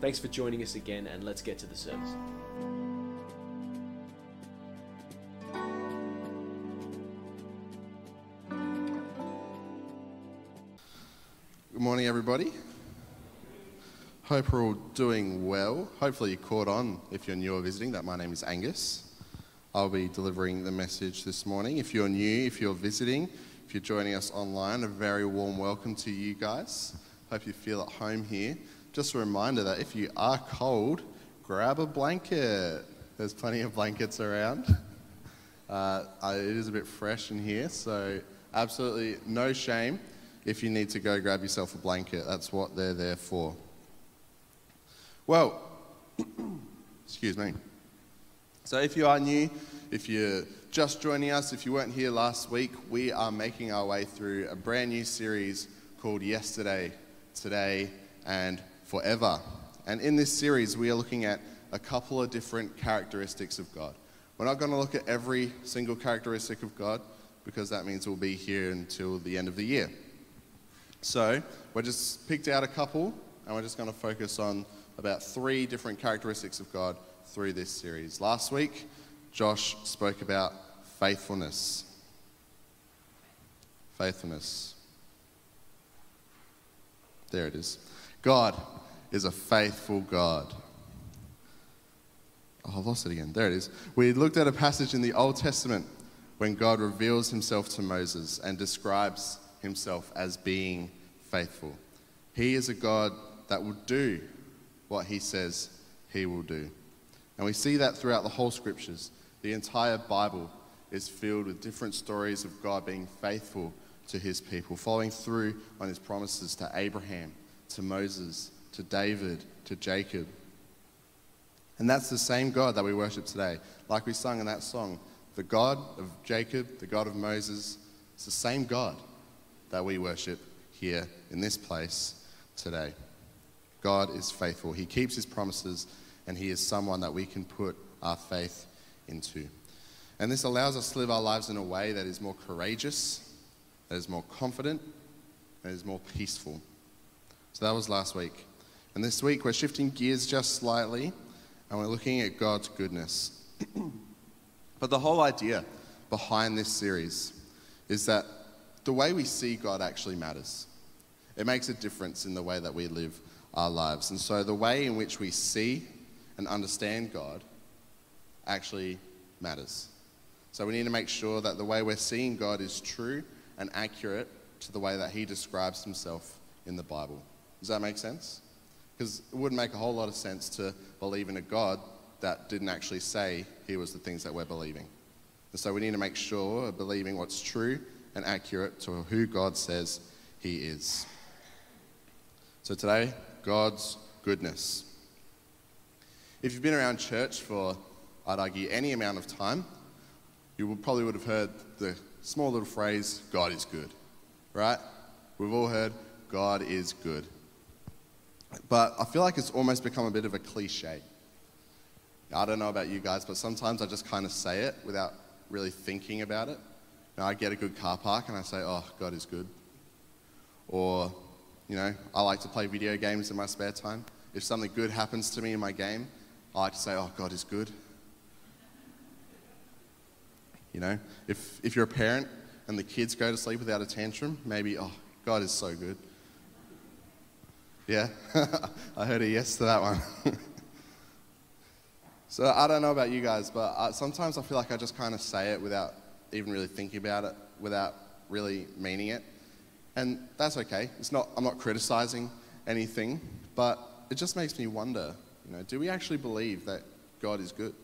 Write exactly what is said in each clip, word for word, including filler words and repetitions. Thanks for joining us again, and let's get to the service. Good morning, everybody. Hope we're all doing well. Hopefully you caught on if you're new or visiting that my name is Angus. I'll be delivering the message this morning. If you're new, if you're visiting, if you're joining us online, a very warm welcome to you guys. Hope you feel at home here. Just a reminder that if you are cold, grab a blanket. There's plenty of blankets around. Uh, it is a bit fresh in here, so absolutely no shame if you need to go grab yourself a blanket. That's what they're there for. Well, excuse me. So if you are new, if you're just joining us, if you weren't here last week, we are making our way through a brand new series called Yesterday, Today and Forever. And in this series, we are looking at a couple of different characteristics of God. We're not going to look at every single characteristic of God because that means we'll be here until the end of the year. So we just picked out a couple and we're just going to focus on about three different characteristics of God through this series. Last week, Josh spoke about faithfulness. Faithfulness. There it is. God is a faithful God. Oh, I lost it again. There it is. We looked at a passage in the Old Testament when God reveals himself to Moses and describes himself as being faithful. He is a God that will do what he says he will do. And we see that throughout the whole scriptures. The entire Bible is filled with different stories of God being faithful to his people, following through on his promises to Abraham, to Moses, to David, to Jacob. And that's the same God that we worship today. Like we sung in that song, the God of Jacob, the God of Moses, it's the same God that we worship here in this place today. God is faithful. He keeps his promises, and he is someone that we can put our faith into. And this allows us to live our lives in a way that is more courageous, that is more confident, that is more peaceful. So that was last week. And this week we're shifting gears just slightly and we're looking at God's goodness. But the whole idea behind this series is that the way we see God actually matters. It makes a difference in the way that we live our lives. And so the way in which we see and understand God actually matters. So we need to make sure that the way we're seeing God is true and accurate to the way that he describes himself in the Bible. Does that make sense? Because it wouldn't make a whole lot of sense to believe in a God that didn't actually say he was the things that we're believing. And so we need to make sure of believing what's true and accurate to who God says he is. So today, God's goodness. If you've been around church for, I'd argue, any amount of time, you would probably would have heard the small little phrase, God is good, right? We've all heard, God is good. But I feel like it's almost become a bit of a cliche. I don't know about you guys, but sometimes I just kind of say it without really thinking about it. Now, I get a good car park and I say, oh, God is good. Or, you know, I like to play video games in my spare time. If something good happens to me in my game, I like to say, oh, God is good. You know, if if you're a parent and the kids go to sleep without a tantrum, maybe, oh, God is so good. Yeah, I heard a yes to that one. So I don't know about you guys, but I, sometimes I feel like I just kind of say it without even really thinking about it, without really meaning it. And that's okay. It's not. I'm not criticizing anything, but it just makes me wonder, you know, do we actually believe that God is good?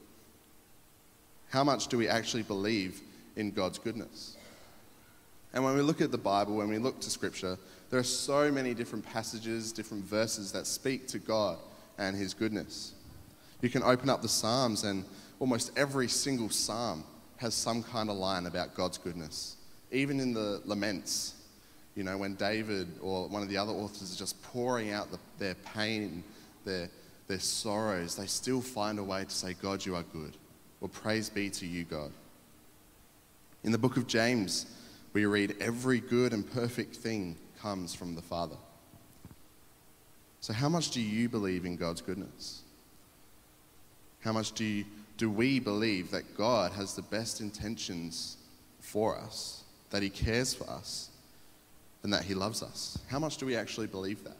How much do we actually believe in God's goodness? And when we look at the Bible, when we look to Scripture, there are so many different passages, different verses that speak to God and his goodness. You can open up the Psalms, and almost every single psalm has some kind of line about God's goodness. Even in the laments, you know, when David or one of the other authors are just pouring out the, their pain, their, their sorrows, they still find a way to say, God, you are good, or praise be to you, God. In the book of James, we read, every good and perfect thing comes from the Father. So how much do you believe in God's goodness? How much do you, do we believe that God has the best intentions for us, that he cares for us, and that he loves us? How much do we actually believe that?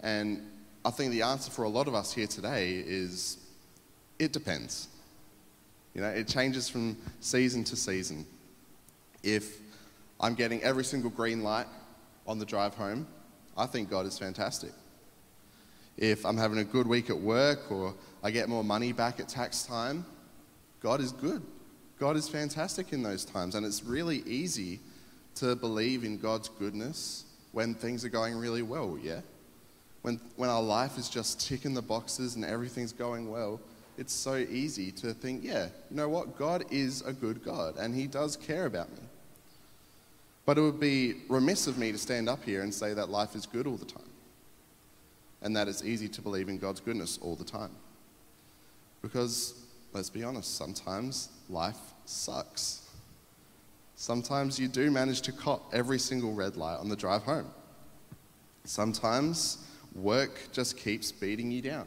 And I think the answer for a lot of us here today is, it depends. You know, it changes from season to season. If I'm getting every single green light on the drive home, I think God is fantastic. If I'm having a good week at work, or I get more money back at tax time, God is good. God is fantastic in those times. And it's really easy to believe in God's goodness when things are going really well, yeah? When, when our life is just ticking the boxes and everything's going well, it's so easy to think, yeah, you know what? God is a good God, and he does care about me. But it would be remiss of me to stand up here and say that life is good all the time, and that it's easy to believe in God's goodness all the time. Because, let's be honest, sometimes life sucks. Sometimes you do manage to cop every single red light on the drive home. Sometimes work just keeps beating you down.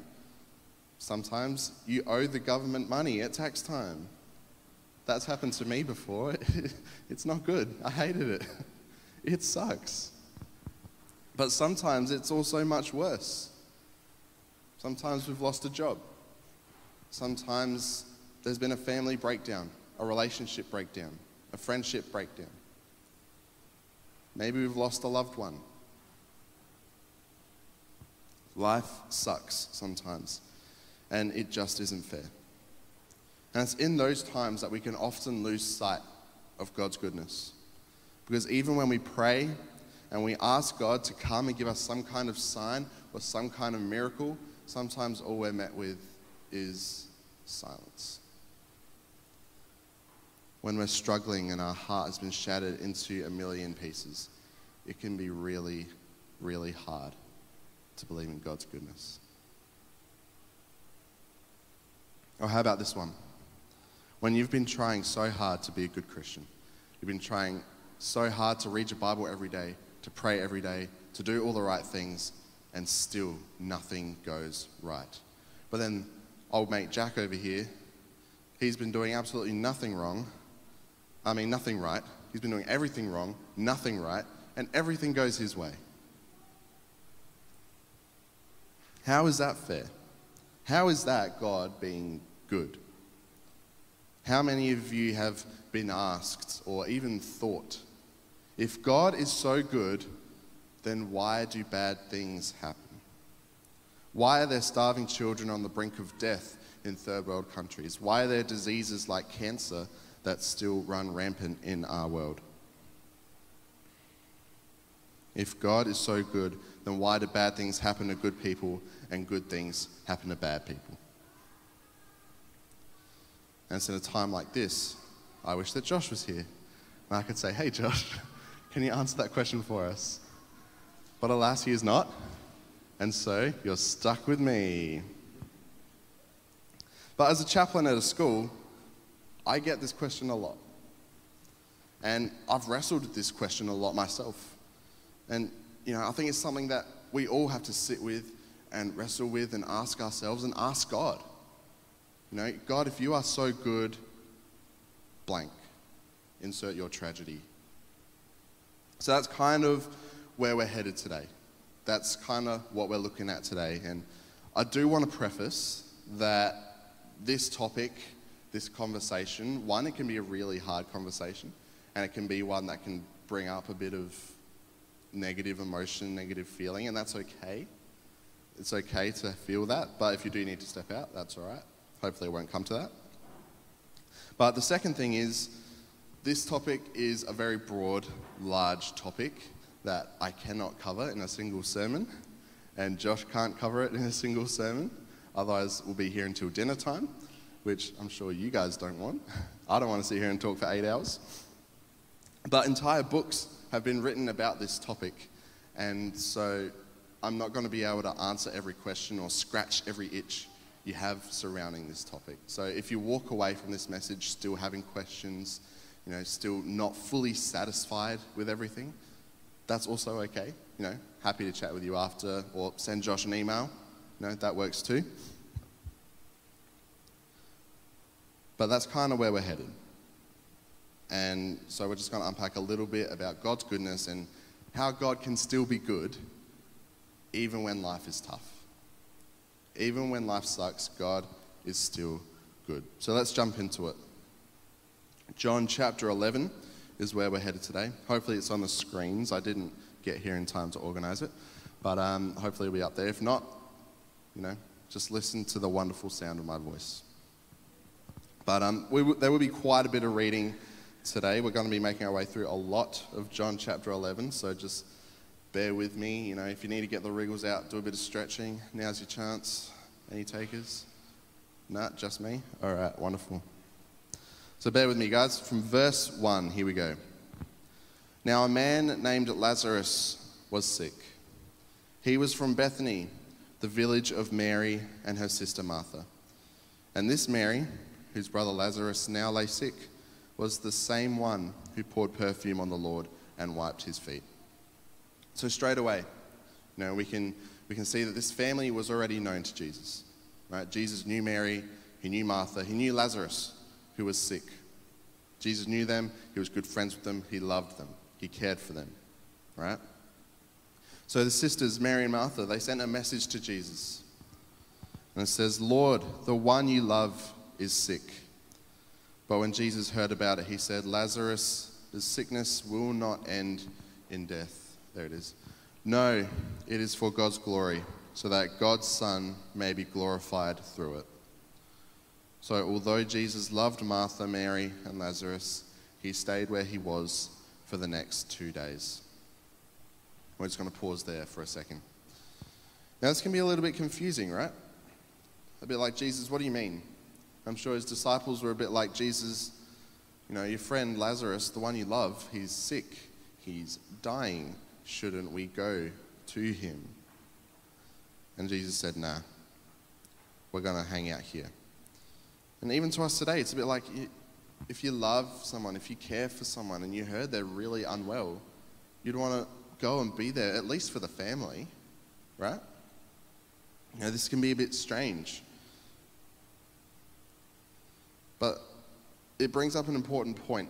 Sometimes you owe the government money at tax time. That's happened to me before. It's not good. I hated it. It sucks. But sometimes it's also much worse. Sometimes we've lost a job. Sometimes there's been a family breakdown, a relationship breakdown, a friendship breakdown. Maybe we've lost a loved one. Life sucks sometimes, and it just isn't fair. And it's in those times that we can often lose sight of God's goodness. Because even when we pray and we ask God to come and give us some kind of sign or some kind of miracle, sometimes all we're met with is silence. When we're struggling and our heart has been shattered into a million pieces, it can be really, really hard to believe in God's goodness. Or how about this one? When you've been trying so hard to be a good Christian, you've been trying so hard to read your Bible every day, to pray every day, to do all the right things, and still nothing goes right. But then old mate Jack over here, he's been doing absolutely nothing wrong. I mean, nothing right. He's been doing everything wrong, nothing right, and everything goes his way. How is that fair? How is that God being good? How many of you have been asked or even thought, if God is so good, then why do bad things happen? Why are there starving children on the brink of death in third world countries? Why are there diseases like cancer that still run rampant in our world? If God is so good, then why do bad things happen to good people and good things happen to bad people? And so in a time like this, I wish that Josh was here, and I could say, hey Josh, can you answer that question for us? But alas, he is not, and so you're stuck with me. But as a chaplain at a school, I get this question a lot. And I've wrestled with this question a lot myself. And, you know, I think it's something that we all have to sit with and wrestle with and ask ourselves and ask God. You know, God, if you are so good, blank, insert your tragedy. So that's kind of where we're headed today. That's kind of what we're looking at today. And I do want to preface that this topic, this conversation, one, it can be a really hard conversation, and it can be one that can bring up a bit of negative emotion, negative feeling, and that's okay. It's okay to feel that, but if you do need to step out, that's all right. Hopefully it won't come to that. But the second thing is, this topic is a very broad, large topic that I cannot cover in a single sermon, and Josh can't cover it in a single sermon. Otherwise, we'll be here until dinner time, which I'm sure you guys don't want. I don't want to sit here and talk for eight hours. But entire books have been written about this topic, and so I'm not going to be able to answer every question or scratch every itch you have surrounding this topic. So if you walk away from this message still having questions, you know, still not fully satisfied with everything, that's also okay. You know, happy to chat with you after, or send Josh an email. You know, that works too. But that's kind of where we're headed. And so we're just going to unpack a little bit about God's goodness and how God can still be good even when life is tough. Even when life sucks, God is still good. So let's jump into it. John chapter eleven is where we're headed today. Hopefully it's on the screens. I didn't get here in time to organize it, but um, hopefully it'll be up there. If not, you know, just listen to the wonderful sound of my voice. But um, we w- there will be quite a bit of reading today. We're going to be making our way through a lot of John chapter eleven, so just bear with me. You know, if you need to get the wriggles out, do a bit of stretching, now's your chance. Any takers? Nah, just me? All right, wonderful. So bear with me, guys. From verse one, here we go. Now a man named Lazarus was sick. He was from Bethany, the village of Mary and her sister Martha. And this Mary, whose brother Lazarus now lay sick, was the same one who poured perfume on the Lord and wiped his feet. So straight away, you know, we can we can see that this family was already known to Jesus, right? Jesus knew Mary, he knew Martha, he knew Lazarus, who was sick. Jesus knew them, he was good friends with them, he loved them, he cared for them, right? So the sisters, Mary and Martha, they sent a message to Jesus. And it says, "Lord, the one you love is sick." But when Jesus heard about it, he said, "Lazarus, his sickness will not end in death." There it is. "No, it is for God's glory, so that God's Son may be glorified through it." So although Jesus loved Martha, Mary, and Lazarus, he stayed where he was for the next two days. We're just going to pause there for a second. Now this can be a little bit confusing, right? A bit like, "Jesus, what do you mean?" I'm sure his disciples were a bit like, "Jesus, you know, your friend Lazarus, the one you love, he's sick, he's dying. Shouldn't we go to him?" And Jesus said, "Nah, we're going to hang out here." And even to us today, it's a bit like, if you love someone, if you care for someone, and you heard they're really unwell, you'd want to go and be there, at least for the family, right? You know, this can be a bit strange. But it brings up an important point,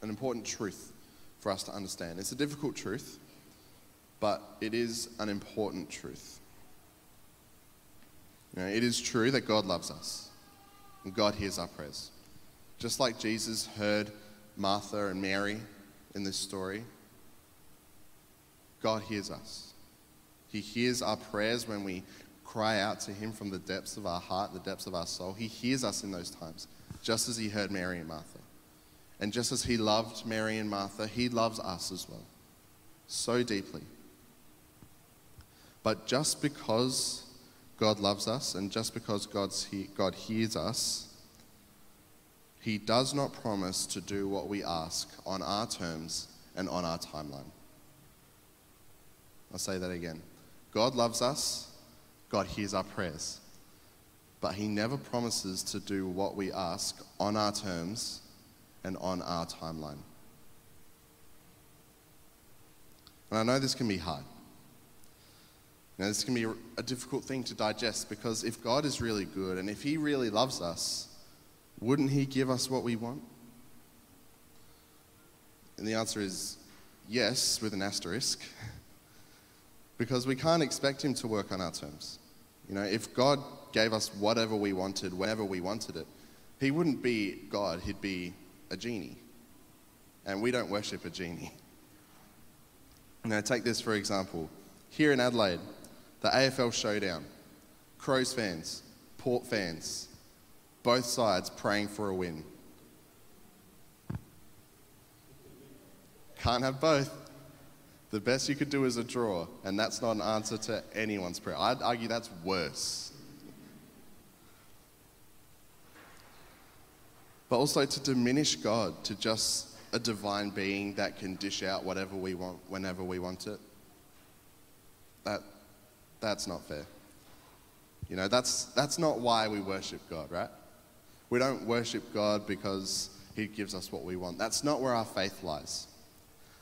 an important truth for us to understand. It's a difficult truth, but it is an important truth. You know, it is true that God loves us, and God hears our prayers. Just like Jesus heard Martha and Mary in this story, God hears us. He hears our prayers when we cry out to him from the depths of our heart, the depths of our soul. He hears us in those times, just as he heard Mary and Martha. And just as he loved Mary and Martha, he loves us as well, so deeply. But just because God loves us and just because God's he- God hears us, he does not promise to do what we ask on our terms and on our timeline. I'll say that again. God loves us, God hears our prayers, but he never promises to do what we ask on our terms and on our timeline. And I know this can be hard. Now, this can be a difficult thing to digest, because if God is really good and if he really loves us, wouldn't he give us what we want? And the answer is yes, with an asterisk, because we can't expect him to work on our terms. You know, if God gave us whatever we wanted, whenever we wanted it, he wouldn't be God, he'd be a genie. And we don't worship a genie. Now take this for example. Here in Adelaide, the A F L Showdown, Crows fans, Port fans, both sides praying for a win. Can't have both. The best you could do is a draw, and that's not an answer to anyone's prayer. I'd argue that's worse. But also to diminish God to just a divine being that can dish out whatever we want, whenever we want it, that, that's not fair. You know, that's, that's not why we worship God, right? We don't worship God because he gives us what we want. That's not where our faith lies.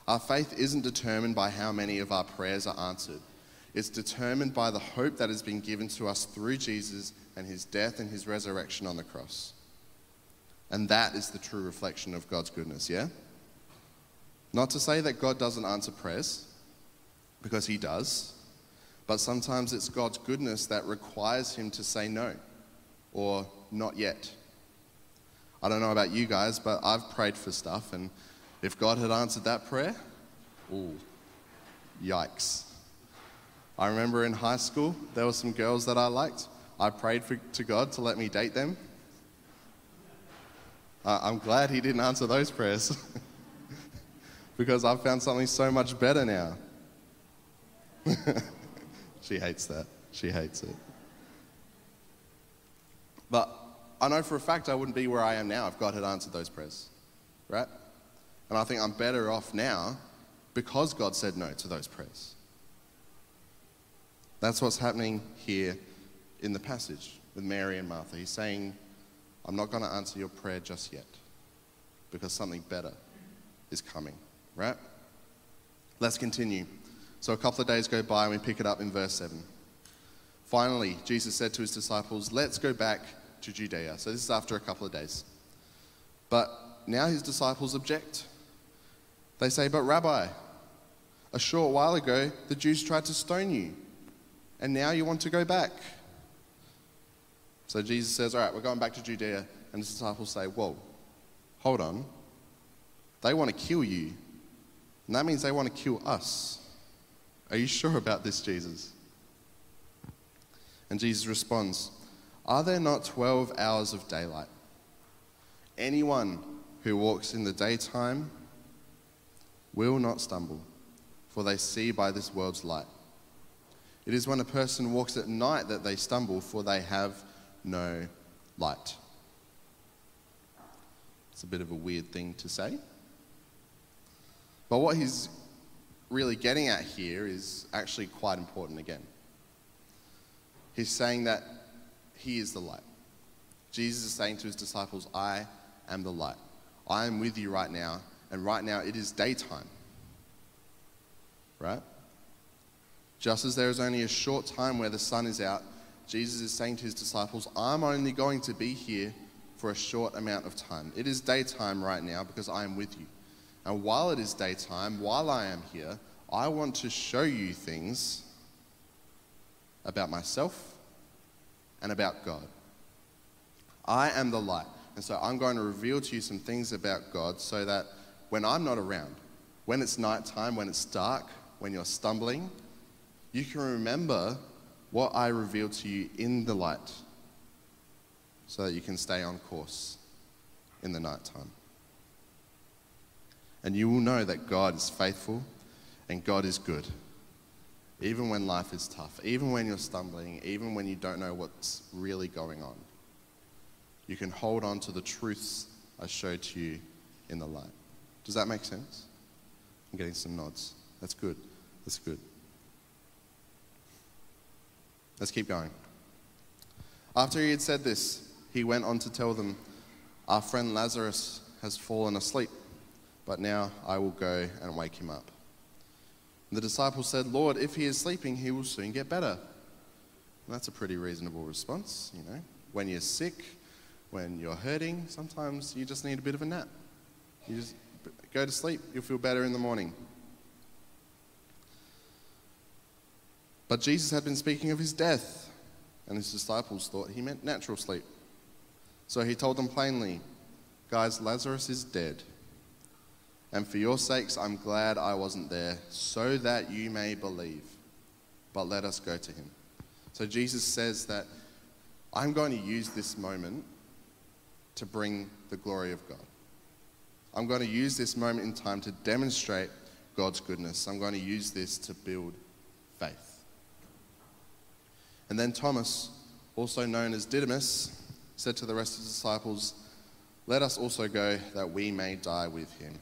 Our faith isn't determined by how many of our prayers are answered. It's determined by the hope that has been given to us through Jesus and his death and his resurrection on the cross. And that is the true reflection of God's goodness, yeah? Not to say that God doesn't answer prayers, because he does, but sometimes it's God's goodness that requires him to say no, or not yet. I don't know about you guys, but I've prayed for stuff, and if God had answered that prayer, ooh, yikes. I remember in high school, there were some girls that I liked. I prayed for, to God to let me date them. Uh, I'm glad he didn't answer those prayers because I've found something so much better now. She hates that. She hates it. But I know for a fact I wouldn't be where I am now if God had answered those prayers, right? And I think I'm better off now because God said no to those prayers. That's what's happening here in the passage with Mary and Martha. He's saying, I'm not going to answer your prayer just yet because something better is coming, right? Let's continue. So a couple of days go by and we pick it up in verse seven. Finally, Jesus said to his disciples, let's go back to Judea. So this is after a couple of days. But now his disciples object. They say, but Rabbi, a short while ago, the Jews tried to stone you, and now you want to go back. So Jesus says, all right, we're going back to Judea. And the disciples say, whoa, hold on. They want to kill you. And that means they want to kill us. Are you sure about this, Jesus? And Jesus responds, are there not twelve hours of daylight? Anyone who walks in the daytime will not stumble, for they see by this world's light. It is when a person walks at night that they stumble, for they have no light. It's a bit of a weird thing to say. But what he's really getting at here is actually quite important again. He's saying that he is the light. Jesus is saying to his disciples, I am the light. I am with you right now, and right now it is daytime. Right? Just as there is only a short time where the sun is out, Jesus is saying to his disciples, I'm only going to be here for a short amount of time. It is daytime right now because I am with you. And while it is daytime, while I am here, I want to show you things about myself and about God. I am the light. And so I'm going to reveal to you some things about God so that when I'm not around, when it's nighttime, when it's dark, when you're stumbling, you can remember what I revealed to you in the light so that you can stay on course in the nighttime. And you will know that God is faithful and God is good, even when life is tough, even when you're stumbling, even when you don't know what's really going on. You can hold on to the truths I showed to you in the light. Does that make sense? I'm getting some nods. That's good. That's good. Let's keep going. After he had said this, he went on to tell them, our friend Lazarus has fallen asleep, but now I will go and wake him up. And the disciples said, Lord, if he is sleeping, he will soon get better. And that's a pretty reasonable response, you know. When you're sick, when you're hurting, sometimes you just need a bit of a nap. You just go to sleep, you'll feel better in the morning. But Jesus had been speaking of his death, and his disciples thought he meant natural sleep. So he told them plainly, guys, Lazarus is dead. And for your sakes, I'm glad I wasn't there, so that you may believe. But let us go to him. So Jesus says that I'm going to use this moment to bring the glory of God. I'm going to use this moment in time to demonstrate God's goodness. I'm going to use this to build faith. And then Thomas, also known as Didymus, said to the rest of the disciples, "Let us also go, that we may die with him."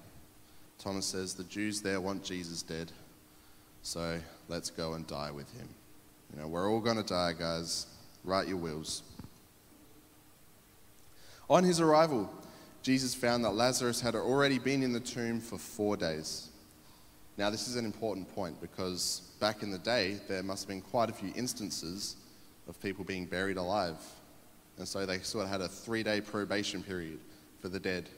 Thomas says, "The Jews there want Jesus dead, so let's go and die with him." You know, we're all going to die, guys. Write your wills. On his arrival, Jesus found that Lazarus had already been in the tomb for four days. Now, this is an important point because back in the day, there must have been quite a few instances of people being buried alive. And so they sort of had a three-day probation period for the dead.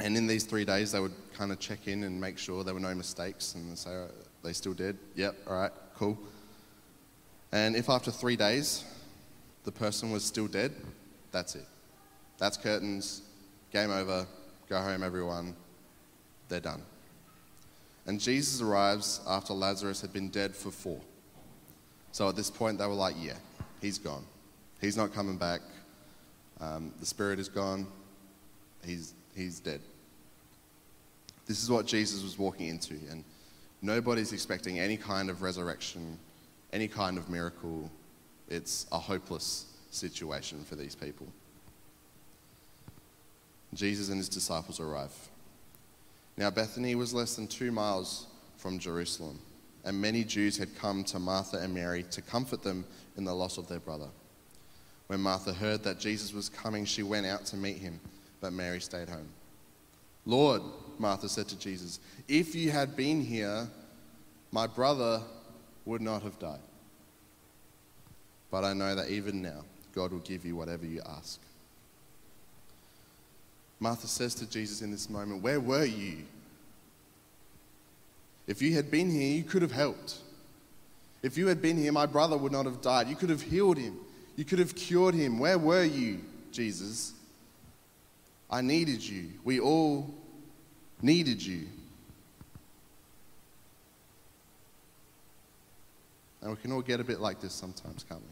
And in these three days, they would kind of check in and make sure there were no mistakes and say, "Are they still dead? Yep, all right, cool." And if after three days, the person was still dead, that's it. That's curtains, game over, go home everyone, they're done. And Jesus arrives after Lazarus had been dead for four. So at this point, they were like, "Yeah, he's gone. He's not coming back. Um, the spirit is gone. He's, he's dead." This is what Jesus was walking into, and nobody's expecting any kind of resurrection, any kind of miracle. It's a hopeless situation for these people. Jesus and his disciples arrive. Now, Bethany was less than two miles from Jerusalem, and many Jews had come to Martha and Mary to comfort them in the loss of their brother. When Martha heard that Jesus was coming, she went out to meet him, but Mary stayed home. "Lord," Martha said to Jesus, "if you had been here, my brother would not have died. But I know that even now, God will give you whatever you ask." Martha says to Jesus in this moment, "Where were you? If you had been here, you could have helped. If you had been here, my brother would not have died. You could have healed him. You could have cured him. Where were you, Jesus? I needed you. We all needed you." And we can all get a bit like this sometimes, can't we?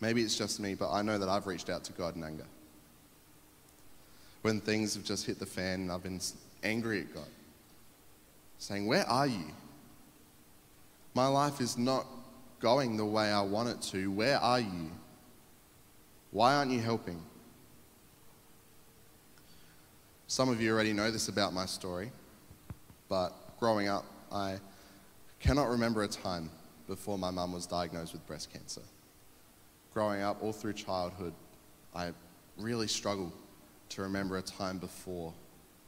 Maybe it's just me, but I know that I've reached out to God in anger. When things have just hit the fan and I've been angry at God, saying, "Where are you? My life is not going the way I want it to. Where are you? Why aren't you helping?" Some of you already know this about my story, but growing up, I cannot remember a time before my mum was diagnosed with breast cancer. Growing up, all through childhood, I really struggled to remember a time before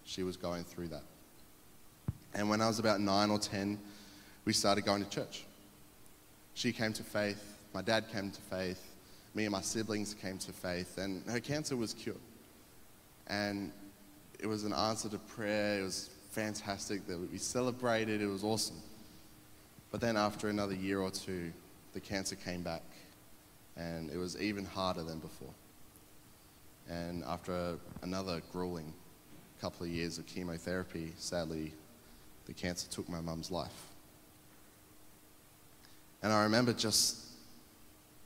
she was going through that. And when I was about nine or ten, we started going to church. She came to faith, my dad came to faith, me and my siblings came to faith, and her cancer was cured. And it was an answer to prayer, it was fantastic, that we celebrated, it was awesome. But then after another year or two, the cancer came back. And it was even harder than before. And after another grueling couple of years of chemotherapy, sadly, the cancer took my mum's life. And I remember just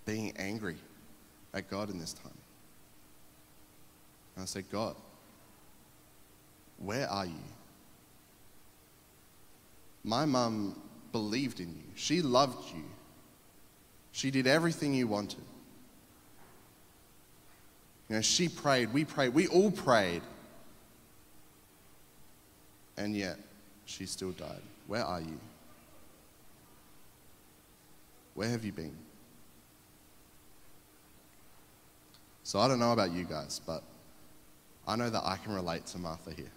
being angry at God in this time. And I said, "God, where are you? My mum believed in you. She loved you. She did everything you wanted. You know, she prayed, we prayed, we all prayed. And yet, she still died. Where are you? Where have you been?" So I don't know about you guys, but I know that I can relate to Martha here.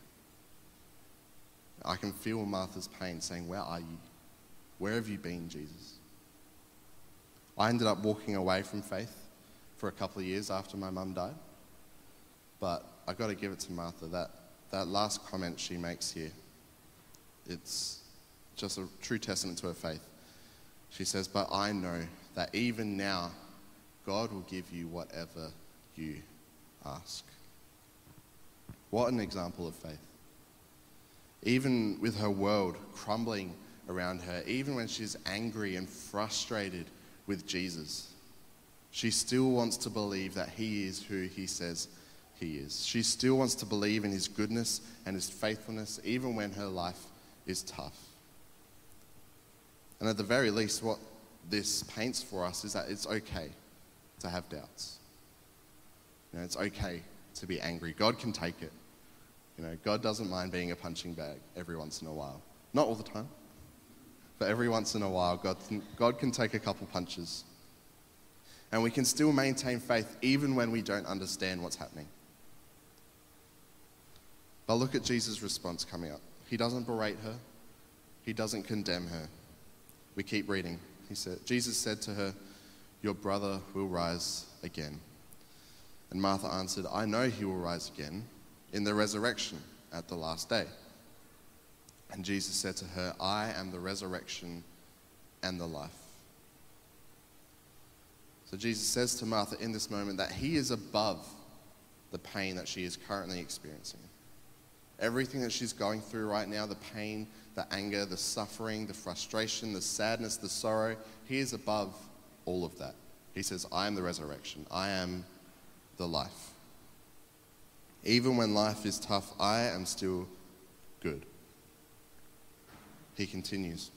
I can feel Martha's pain saying, "Where are you? Where have you been, Jesus?" I ended up walking away from faith for a couple of years after my mum died. But I've got to give it to Martha, that, that last comment she makes here, it's just a true testament to her faith. She says, "But I know that even now, God will give you whatever you ask." What an example of faith. Even with her world crumbling around her, even when she's angry and frustrated with Jesus, she still wants to believe that he is who he says he is. She still wants to believe in his goodness and his faithfulness, even when her life is tough. And at the very least, what this paints for us is that it's okay to have doubts. You know, it's okay to be angry. God can take it. You know, God doesn't mind being a punching bag every once in a while. Not all the time, but every once in a while, God, God can take a couple punches. And we can still maintain faith even when we don't understand what's happening. But look at Jesus' response coming up. He doesn't berate her. He doesn't condemn her. We keep reading. He said, Jesus said to her, "Your brother will rise again." And Martha answered, "I know he will rise again in the resurrection at the last day." And Jesus said to her, "I am the resurrection and the life." So Jesus says to Martha in this moment that he is above the pain that she is currently experiencing. Everything that she's going through right now, the pain, the anger, the suffering, the frustration, the sadness, the sorrow, he is above all of that. He says, "I am the resurrection. I am the life. Even when life is tough, I am still good." He continues,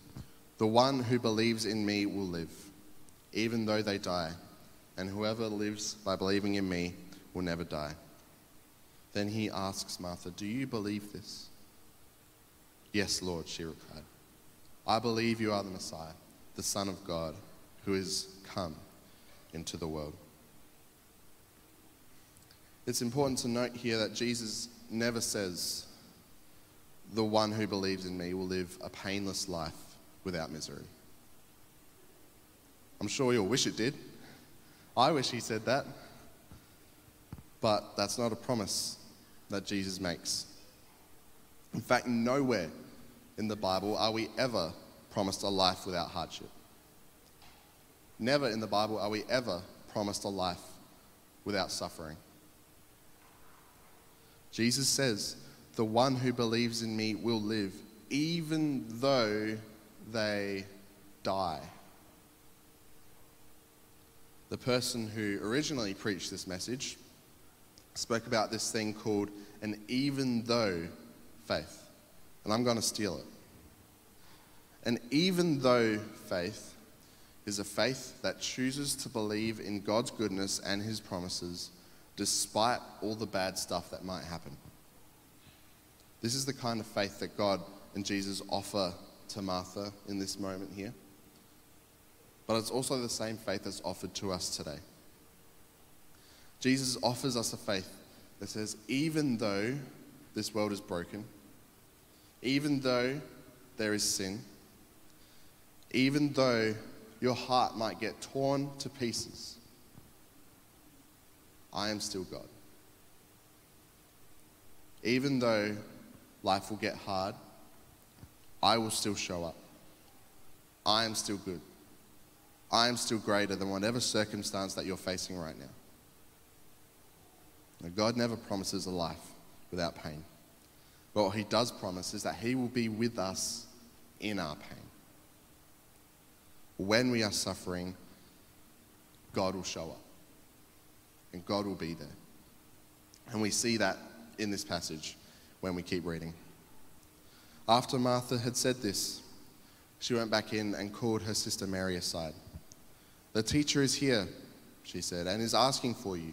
"The one who believes in me will live, even though they die, and whoever lives by believing in me will never die." Then he asks Martha, "Do you believe this?" "Yes, Lord," she replied. "I believe you are the Messiah, the Son of God, who is come into the world." It's important to note here that Jesus never says, "The one who believes in me will live a painless life without misery." I'm sure you'll wish it did. I wish he said that. But that's not a promise that Jesus makes. In fact, nowhere in the Bible are we ever promised a life without hardship. Never in the Bible are we ever promised a life without suffering. Jesus says, "The one who believes in me will live, even though they die." The person who originally preached this message spoke about this thing called an even though faith. And I'm going to steal it. An even though faith is a faith that chooses to believe in God's goodness and his promises despite all the bad stuff that might happen. This is the kind of faith that God and Jesus offer to Martha in this moment here. But it's also the same faith that's offered to us today. Jesus offers us a faith that says, even though this world is broken, even though there is sin, even though your heart might get torn to pieces, I am still God. Even though life will get hard, I will still show up. I am still good. I am still greater than whatever circumstance that you're facing right now. Now, God never promises a life without pain. But what he does promise is that he will be with us in our pain. When we are suffering, God will show up. And God will be there. And we see that in this passage when we keep reading. After Martha had said this, she went back in and called her sister Mary aside. "The teacher is here," she said, "and is asking for you."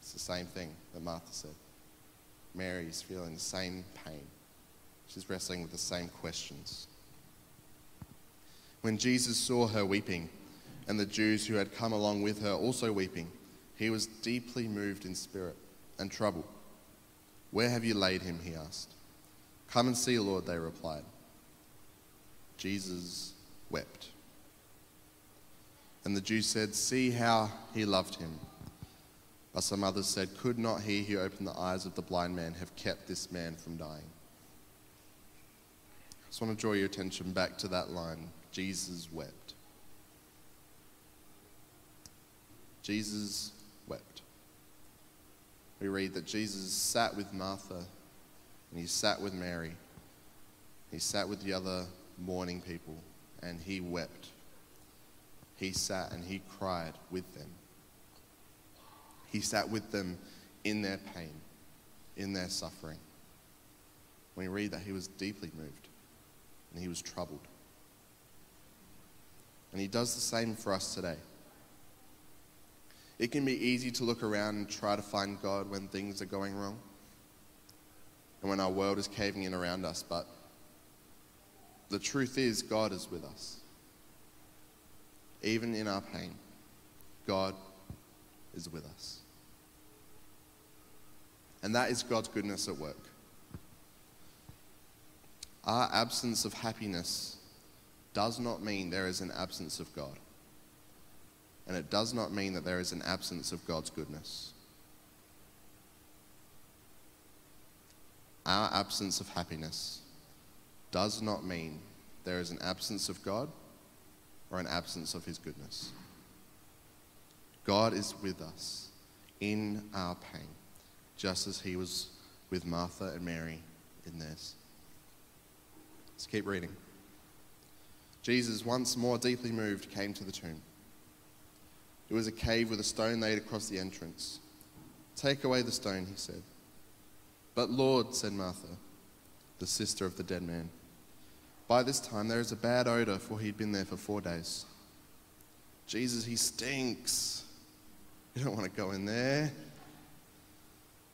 It's the same thing that Martha said. Mary is feeling the same pain. She's wrestling with the same questions. When Jesus saw her weeping, and the Jews who had come along with her also weeping, he was deeply moved in spirit and troubled. "Where have you laid him?" he asked. "Come and see, Lord," they replied. Jesus wept. And the Jews said, "See how he loved him." But some others said, could not he who opened the eyes of the blind man have kept this man from dying? I just want to draw your attention back to that line, Jesus wept. Jesus wept. We read that Jesus sat with Martha, and he sat with Mary. He sat with the other mourning people, and he wept. He sat and he cried with them. He sat with them in their pain, in their suffering. We read that he was deeply moved and he was troubled. And he does the same for us today. It can be easy to look around and try to find God when things are going wrong and when our world is caving in around us, but the truth is God is with us. Even in our pain, God is with us. And that is God's goodness at work. Our absence of happiness does not mean there is an absence of God. And it does not mean that there is an absence of God's goodness. Our absence of happiness does not mean there is an absence of God or an absence of his goodness. God is with us in our pain, just as he was with Martha and Mary in theirs. Let's keep reading. Jesus, once more deeply moved, came to the tomb. It was a cave with a stone laid across the entrance. Take away the stone, he said. But Lord, said Martha, the sister of the dead man, by this time there is a bad odor, for he'd been there for four days. Jesus, he stinks. You don't want to go in there.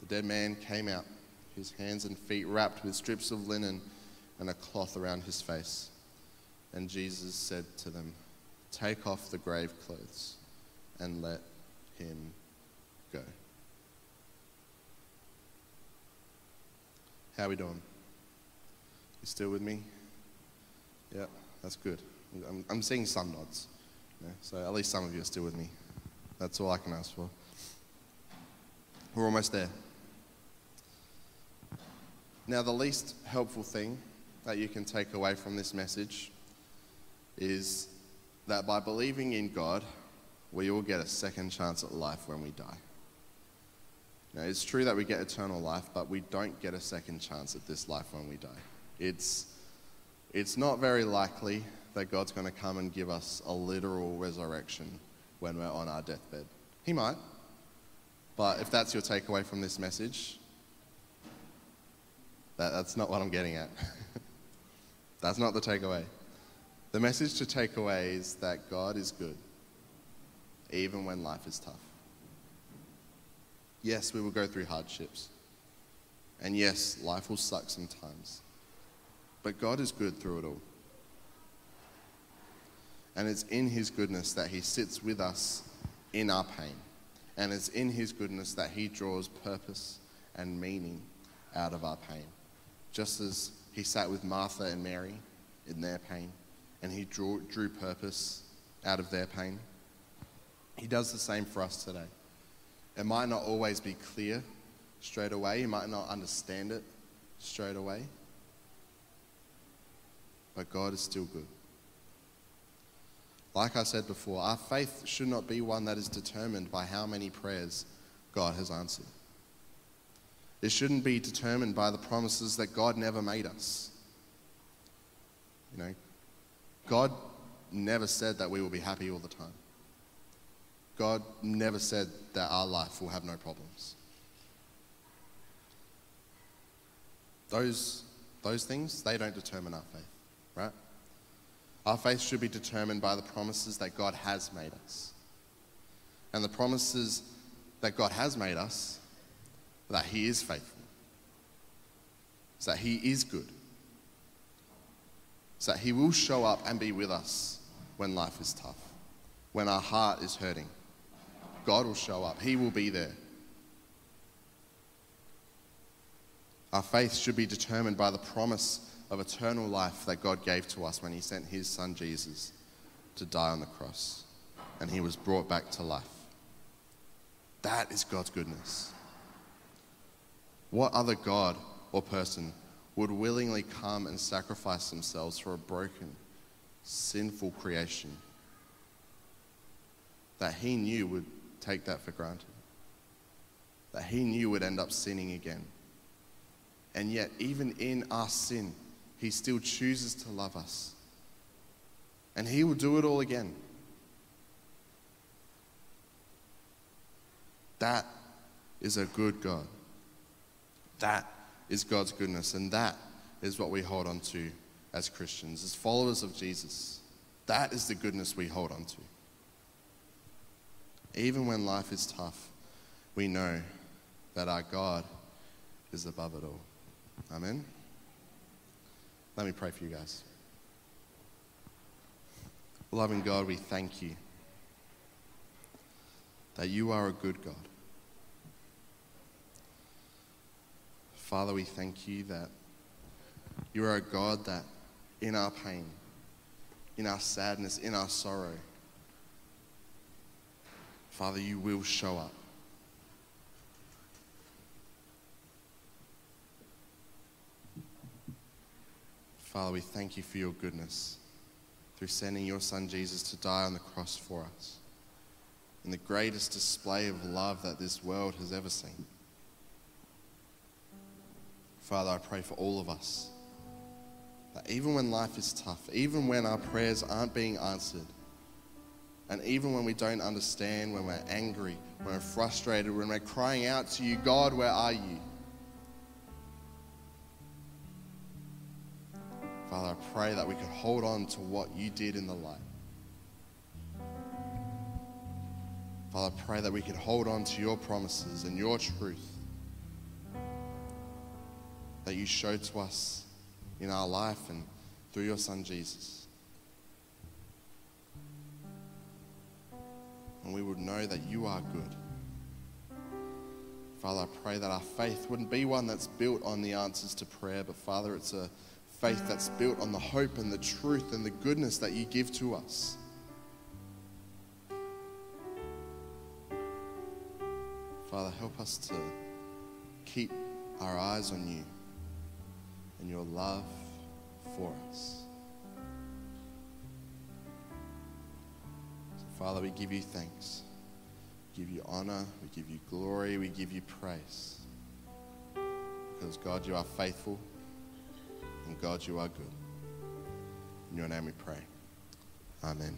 The dead man came out, his hands and feet wrapped with strips of linen and a cloth around his face. And Jesus said to them, take off the grave clothes and let him go. How are we doing? You still with me? Yep, that's good. I'm, I'm seeing some nods. So at least some of you are still with me. That's all I can ask for. We're almost there. Now, the least helpful thing that you can take away from this message is that by believing in God, we all get a second chance at life when we die. Now, it's true that we get eternal life, but we don't get a second chance at this life when we die. It's, it's not very likely that God's going to come and give us a literal resurrection when we're on our deathbed. He might. But if that's your takeaway from this message, that, that's not what I'm getting at. That's not the takeaway. The message to take away is that God is good, even when life is tough. Yes, we will go through hardships. And yes, life will suck sometimes. But God is good through it all. And it's in his goodness that he sits with us in our pain. And it's in his goodness that he draws purpose and meaning out of our pain. Just as he sat with Martha and Mary in their pain, and he drew, drew purpose out of their pain, he does the same for us today. It might not always be clear straight away. You might not understand it straight away. But God is still good. Like I said before, our faith should not be one that is determined by how many prayers God has answered. It shouldn't be determined by the promises that God never made us. You know, God never said that we will be happy all the time. God never said that our life will have no problems. Those, those things, they don't determine our faith, right? Our faith should be determined by the promises that God has made us. And the promises that God has made us that he is faithful. It's that he is good. It's that he will show up and be with us when life is tough, when our heart is hurting. God will show up. He will be there. Our faith should be determined by the promise of eternal life that God gave to us when he sent his son Jesus to die on the cross, and he was brought back to life. That is God's goodness. What other God or person would willingly come and sacrifice themselves for a broken, sinful creation that he knew would take that for granted, that he knew would end up sinning again? And yet, even in our sin, he still chooses to love us. And he will do it all again. That is a good God. That is God's goodness, and that is what we hold on to as Christians, as followers of Jesus. That is the goodness we hold on to. Even when life is tough, we know that our God is above it all. Amen? Let me pray for you guys. Loving God, we thank you that you are a good God. Father, we thank you that you are a God that in our pain, in our sadness, in our sorrow, Father, you will show up. Father, we thank you for your goodness through sending your son Jesus to die on the cross for us in the greatest display of love that this world has ever seen. Father, I pray for all of us that even when life is tough, even when our prayers aren't being answered, and even when we don't understand, when we're angry, when we're frustrated, when we're crying out to you, God, where are you? Father, I pray that we can hold on to what you did in the light. Father, I pray that we can hold on to your promises and your truth that you showed to us in our life and through your son Jesus. And we would know that you are good. Father, I pray that our faith wouldn't be one that's built on the answers to prayer, but Father, it's a faith that's built on the hope and the truth and the goodness that you give to us. Father, help us to keep our eyes on you and your love for us. So Father, we give you thanks. We give you honor. We give you glory. We give you praise. Because God, you are faithful. And God, you are good. In your name we pray. Amen.